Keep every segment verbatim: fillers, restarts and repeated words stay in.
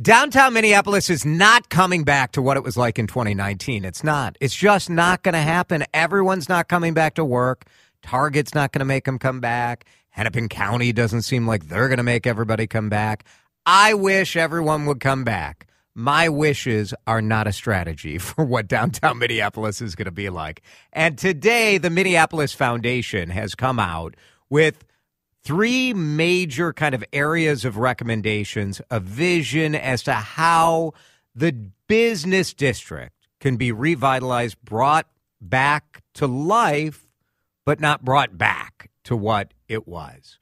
Downtown Minneapolis is not coming back to what it was like in twenty nineteen. It's not. It's just not going to happen. Everyone's not coming back to work. Target's not going to make them come back. Hennepin County doesn't seem like they're going to make everybody come back. I wish everyone would come back. My wishes are not a strategy for what downtown Minneapolis is going to be like. And today, the Minneapolis Foundation has come out with three major kind of areas of recommendations, a vision as to how the business district can be revitalized, brought back to life, but not brought back to what it was.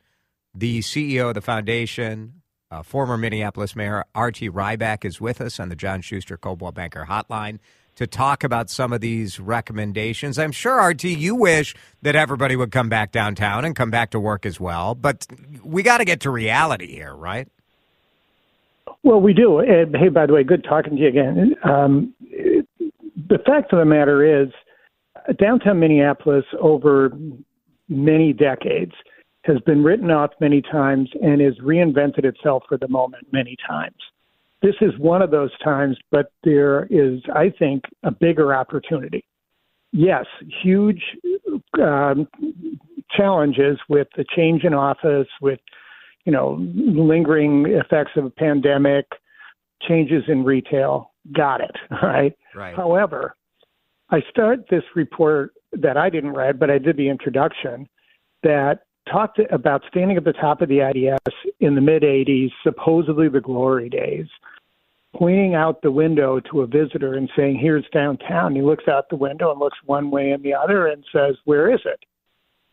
The C E O of the foundation, uh, former Minneapolis Mayor R T Rybak, is with us on the John Schuster Cobalt Banker Hotline to talk about some of these recommendations. I'm sure, R T, you wish that everybody would come back downtown and come back to work as well, but we got to get to reality here, right? Well, we do. And, hey, by the way, good talking to you again. Um, it, the fact of the matter is, downtown Minneapolis over many decades has been written off many times and has reinvented itself for the moment many times. This is one of those times, but there is, I think, a bigger opportunity. Yes, huge um, challenges with the change in office, with, you know, lingering effects of a pandemic, changes in retail. Got it. Right. Right. However, I start this report that I didn't read, but I did the introduction that talked about standing at the top of the I D S in the mid-eighties, supposedly the glory days, pointing out the window to a visitor and saying, here's downtown. He looks out the window and looks one way and the other and says, where is it?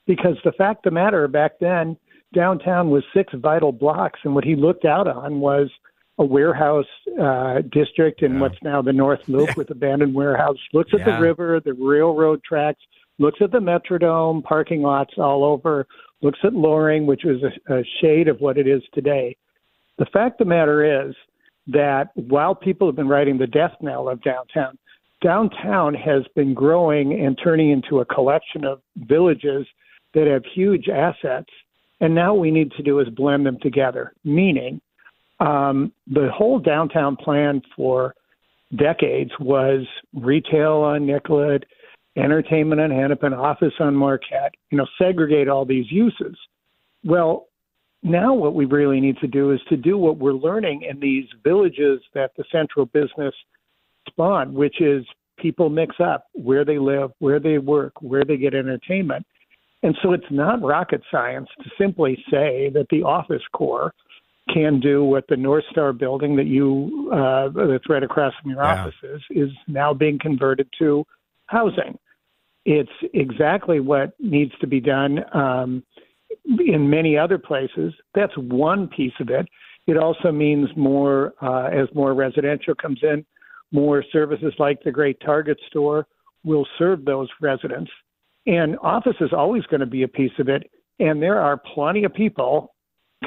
Because the fact of the matter, back then, downtown was six vital blocks, and what he looked out on was a warehouse uh, district in yeah. what's now the North Loop yeah. with abandoned warehouse, looks at yeah. the river, the railroad tracks, looks at the Metrodome, parking lots all over, looks at Loring, which was a, a shade of what it is today. The fact of the matter is that while people have been writing the death knell of downtown, downtown has been growing and turning into a collection of villages that have huge assets. And now what we need to do is blend them together, meaning um, the whole downtown plan for decades was retail on Nicollet, entertainment on Hennepin, office on Marquette, you know, segregate all these uses. Well, now what we really need to do is to do what we're learning in these villages that the central business spawned, which is people mix up where they live, where they work, where they get entertainment. And so it's not rocket science to simply say that the office core can do what the North Star building that you, uh, that's right across from your yeah. offices is now being converted to housing. It's exactly what needs to be done um, in many other places. That's one piece of it. It also means more, uh, as more residential comes in, more services like the Great Target Store will serve those residents. And office is always going to be a piece of it. And there are plenty of people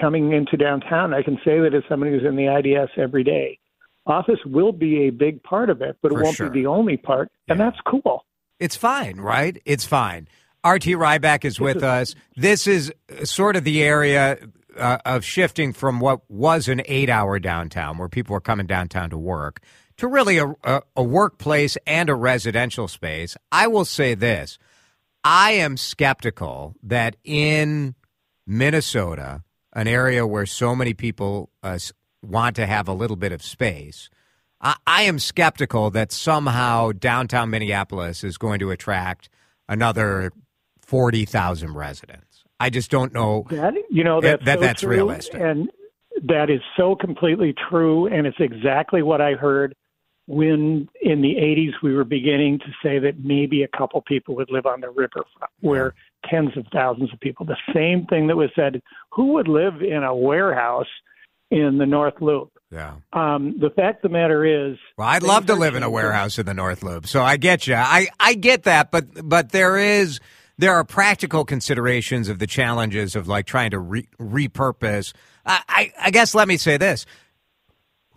coming into downtown. I can say that as somebody who's in the I D S every day. Office will be a big part of it, but For it won't sure. be the only part, and yeah. that's cool. It's fine, right? It's fine. R T Rybak is with us. This is sort of the area uh, of shifting from what was an eight-hour downtown, where people were coming downtown to work, to really a, a, a workplace and a residential space. I will say this. I am skeptical that in Minnesota, an area where so many people uh, want to have a little bit of space, I, I am skeptical that somehow downtown Minneapolis is going to attract another forty thousand residents. I just don't know that, you know, that's, that, so that's realistic. And that is so completely true, and it's exactly what I heard when in the eighties we were beginning to say that maybe a couple people would live on the riverfront, where tens of thousands of people, the same thing that was said, who would live in a warehouse in the North Loop. Yeah. Um, the fact of the matter is... Well, I'd love to live in a warehouse in the North Loop, so I get you. I, I get that, but but there is there are practical considerations of the challenges of, like, trying to re- repurpose. I, I, I guess let me say this.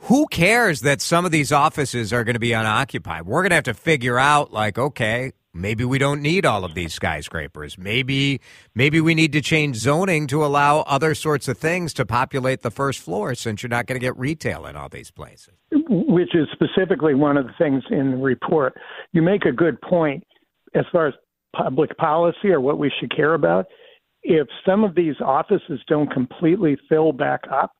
Who cares that some of these offices are going to be unoccupied? We're going to have to figure out, like, okay, maybe we don't need all of these skyscrapers. Maybe maybe we need to change zoning to allow other sorts of things to populate the first floor, since you're not going to get retail in all these places. Which is specifically one of the things in the report. You make a good point as far as public policy or what we should care about. If some of these offices don't completely fill back up,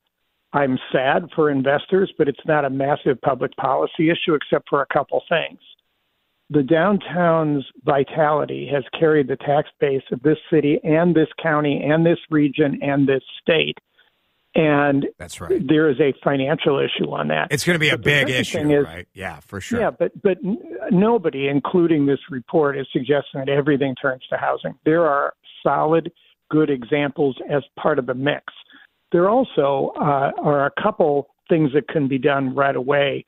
I'm sad for investors, but it's not a massive public policy issue except for a couple things. The downtown's vitality has carried the tax base of this city and this county and this region and this state. And that's right. There is a financial issue on that. It's going to be a big issue, is, right? Yeah, for sure. Yeah, but, but nobody, including this report, is suggesting that everything turns to housing. There are solid, good examples as part of the mix. There also uh, are a couple things that can be done right away.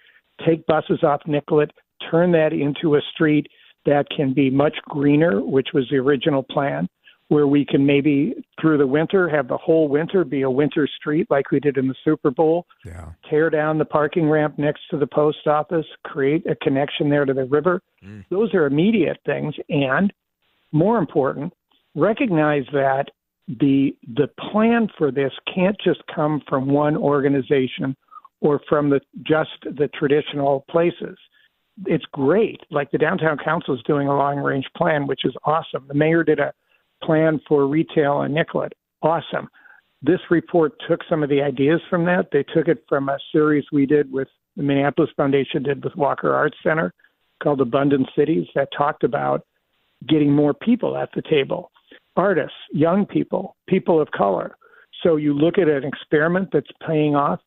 Take buses off Nicollet, turn that into a street that can be much greener, which was the original plan, where we can maybe through the winter have the whole winter be a winter street like we did in the Super Bowl. Yeah. Tear down the parking ramp next to the post office, create a connection there to the river. Mm. Those are immediate things. And more important, recognize that The the plan for this can't just come from one organization or from the just the traditional places. It's great. Like the Downtown Council is doing a long-range plan, which is awesome. The mayor did a plan for retail in Nicollet. Awesome. This report took some of the ideas from that. They took it from a series we did with the Minneapolis Foundation did with Walker Arts Center called Abundant Cities that talked about getting more people at the table. Artists, young people, people of color. So you look at an experiment that's paying off.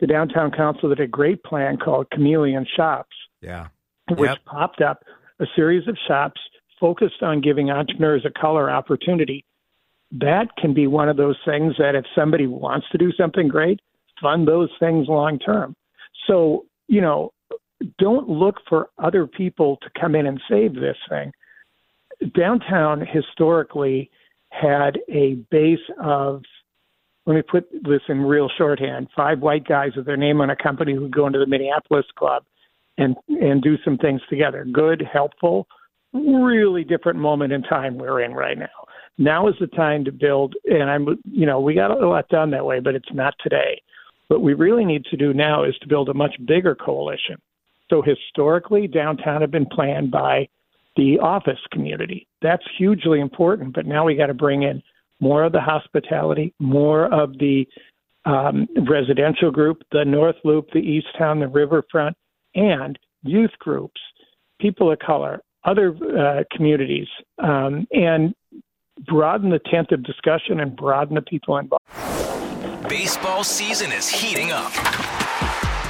The Downtown Council did a great plan called Chameleon Shops, yeah, which yep. popped up a series of shops focused on giving entrepreneurs of color opportunity. That can be one of those things that if somebody wants to do something great, fund those things long term. So, you know, don't look for other people to come in and save this thing. Downtown historically had a base of, let me put this in real shorthand, five white guys with their name on a company who go into the Minneapolis Club and, and do some things together. Good, helpful, really different moment in time we're in right now. Now is the time to build, and I'm, you know, we got a lot done that way, but it's not today. What we really need to do now is to build a much bigger coalition. So historically, downtown had been planned by the office community. That's hugely important, but now we got to bring in more of the hospitality, more of the um, residential group, the North Loop, the East Town, the Riverfront, and youth groups, people of color, other uh, communities, um, and broaden the tent of discussion and broaden the people involved. Baseball season is heating up.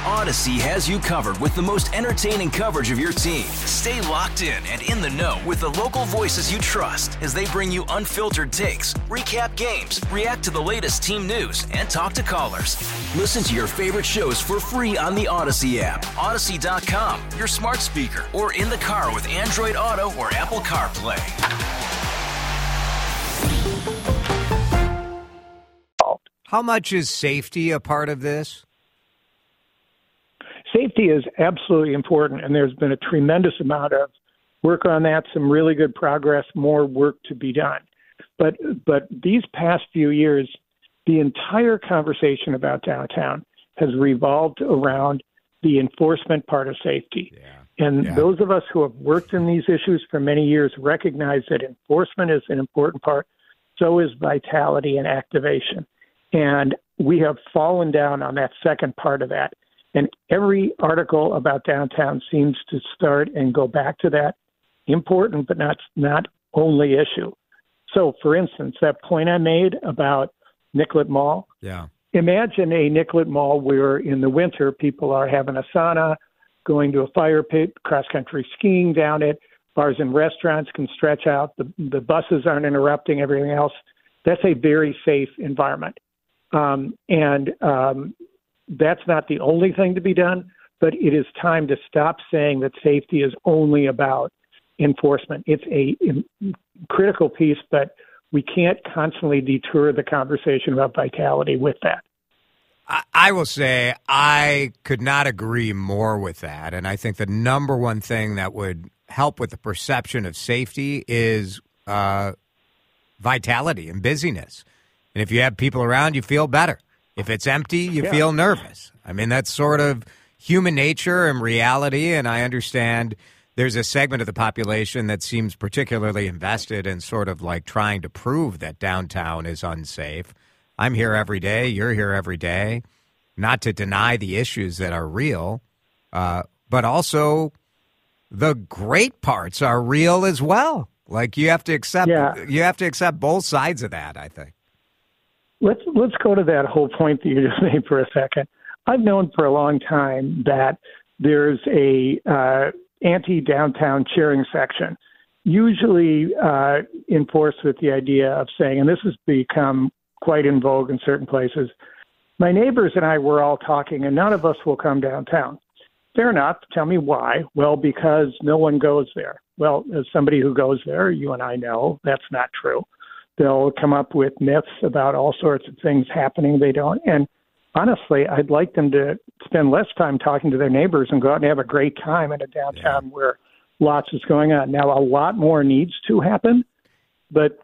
Odyssey has you covered with the most entertaining coverage of your team. Stay locked in and in the know with the local voices you trust as they bring you unfiltered takes, recap games, react to the latest team news, and talk to callers. Listen to your favorite shows for free on the Odyssey app, odyssey dot com, your smart speaker, or in the car with Android Auto or Apple CarPlay. How much is safety a part of this? Safety is absolutely important, and there's been a tremendous amount of work on that, some really good progress, more work to be done. But but these past few years, the entire conversation about downtown has revolved around the enforcement part of safety. Yeah. And yeah. those of us who have worked in these issues for many years recognize that enforcement is an important part. So is vitality and activation. And we have fallen down on that second part of that. And every article about downtown seems to start and go back to that important, but not not only issue. So, for instance, that point I made about Nicollet Mall. Yeah. Imagine a Nicollet Mall where in the winter people are having a sauna, going to a fire pit, cross-country skiing down it. Bars and restaurants can stretch out. The, the buses aren't interrupting everything else. That's a very safe environment. Um, and um, that's not the only thing to be done, but it is time to stop saying that safety is only about enforcement. It's a critical piece, but we can't constantly deter the conversation about vitality with that. I will say I could not agree more with that. And I think the number one thing that would help with the perception of safety is uh, vitality and busyness. And if you have people around, you feel better. If it's empty, you yeah. feel nervous. I mean, that's sort of human nature and reality. And I understand there's a segment of the population that seems particularly invested in sort of like trying to prove that downtown is unsafe. I'm here every day. You're here every day. Not to deny the issues that are real, uh, but also the great parts are real as well. Like you have to accept, yeah. you have to accept both sides of that, I think. Let's let's go to that whole point that you just made for a second. I've known for a long time that there's a uh, anti-downtown cheering section, usually uh, enforced with the idea of saying, and this has become quite in vogue in certain places. My neighbors and I were all talking, and none of us will come downtown. Fair enough. Tell me why. Well, because no one goes there. Well, as somebody who goes there, you and I know that's not true. They'll come up with myths about all sorts of things happening they don't. And honestly, I'd like them to spend less time talking to their neighbors and go out and have a great time in a downtown yeah. where lots is going on. Now, a lot more needs to happen, but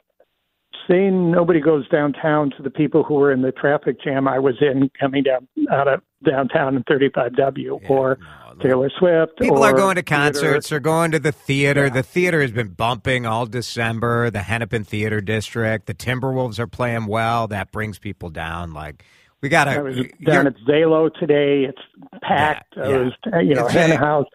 saying nobody goes downtown to the people who were in the traffic jam I was in coming down out of downtown in thirty-five W yeah, or no, Taylor Swift. People or are going to concerts theater. Or going to the theater. Yeah. The theater has been bumping all December, the Hennepin Theater District. The Timberwolves are playing well. That brings people down. Like we got to. I was down at Zalo today. It's packed. Yeah, yeah. It was, you know, Hannah House.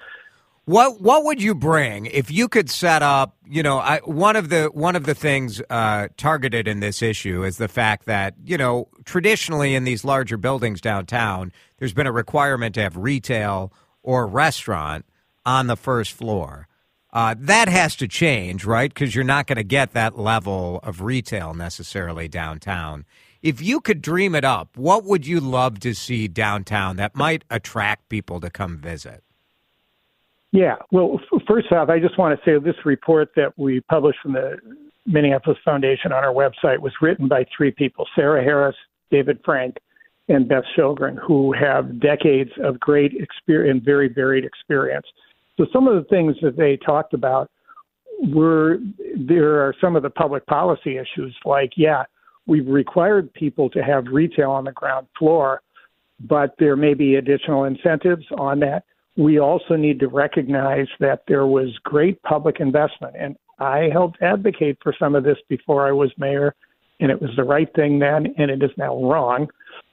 What what would you bring if you could set up, you know, I, one of the one of the things uh, targeted in this issue is the fact that, you know, traditionally in these larger buildings downtown, there's been a requirement to have retail or restaurant on the first floor. Uh, that has to change, right? Because you're not going to get that level of retail necessarily downtown. If you could dream it up, what would you love to see downtown that might attract people to come visit? Yeah. Well, first off, I just want to say this report that we published from the Minneapolis Foundation on our website was written by three people, Sarah Harris, David Frank, and Beth Shilgren, who have decades of great experience and very varied experience. So some of the things that they talked about were, there are some of the public policy issues like, yeah, we've required people to have retail on the ground floor, but there may be additional incentives on that. We also need to recognize that there was great public investment, and I helped advocate for some of this before I was mayor, and it was the right thing then, and it is now wrong,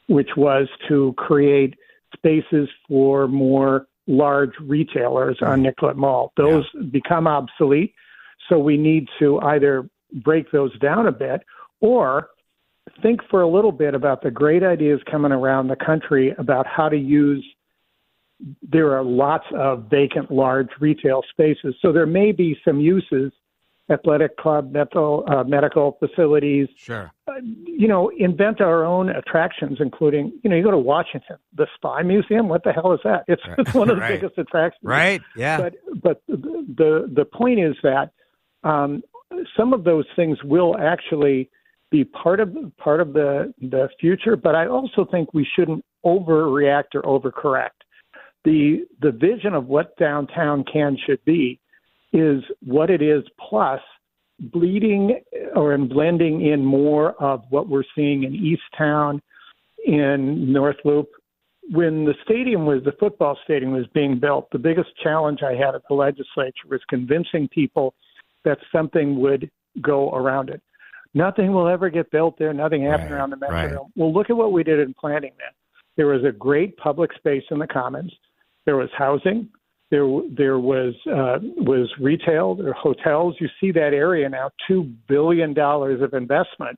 which was to create spaces for more large retailers on Nicollet Mall. Those yeah. become obsolete, so we need to either break those down a bit or think for a little bit about the great ideas coming around the country about how to use. There are lots of vacant large retail spaces. So there may be some uses, athletic club, medical, uh, medical facilities. Sure. Uh, you know, invent our own attractions, including, you know, you go to Washington, the Spy Museum. What the hell is that? It's, right. it's one of the right. biggest attractions. Right, yeah. But, but the, the point is that um, some of those things will actually be part of, part of the, the future. But I also think we shouldn't overreact or overcorrect. The the vision of what downtown can should be is what it is plus bleeding or in blending in more of what we're seeing in East Town, in North Loop. When the stadium was, the football stadium was being built, the biggest challenge I had at the legislature was convincing people that something would go around it. Nothing will ever get built there, nothing happened right, around the Metrodome. Right. Well, look at what we did in planning that. There was a great public space in the Commons. There was housing, there there was uh, was retail, there were hotels. You see that area now, two billion dollars of investment.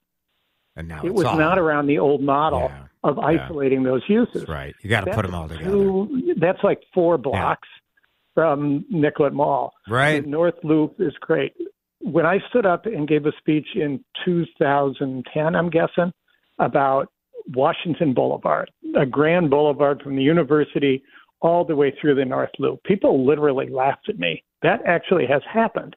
And now it it's was all. Not around the old model yeah. of isolating yeah. those uses. That's right. You got to put them all together. Two, that's like four blocks yeah. from Nicollet Mall. Right. The North Loop is great. When I stood up and gave a speech in two thousand ten, I'm guessing, about Washington Boulevard, a grand boulevard from the university all the way through the North Loop. People literally laughed at me. That actually has happened.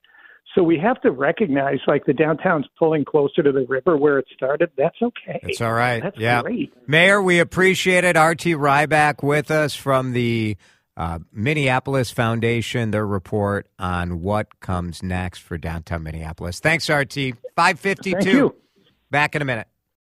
So we have to recognize, like, the downtown's pulling closer to the river where it started. That's okay. That's all right. That's yeah. great. Mayor, we appreciate it. R T. Rybak with us from the uh, Minneapolis Foundation, their report on what comes next for downtown Minneapolis. Thanks, R T. five fifty-two. Thank you. Back in a minute.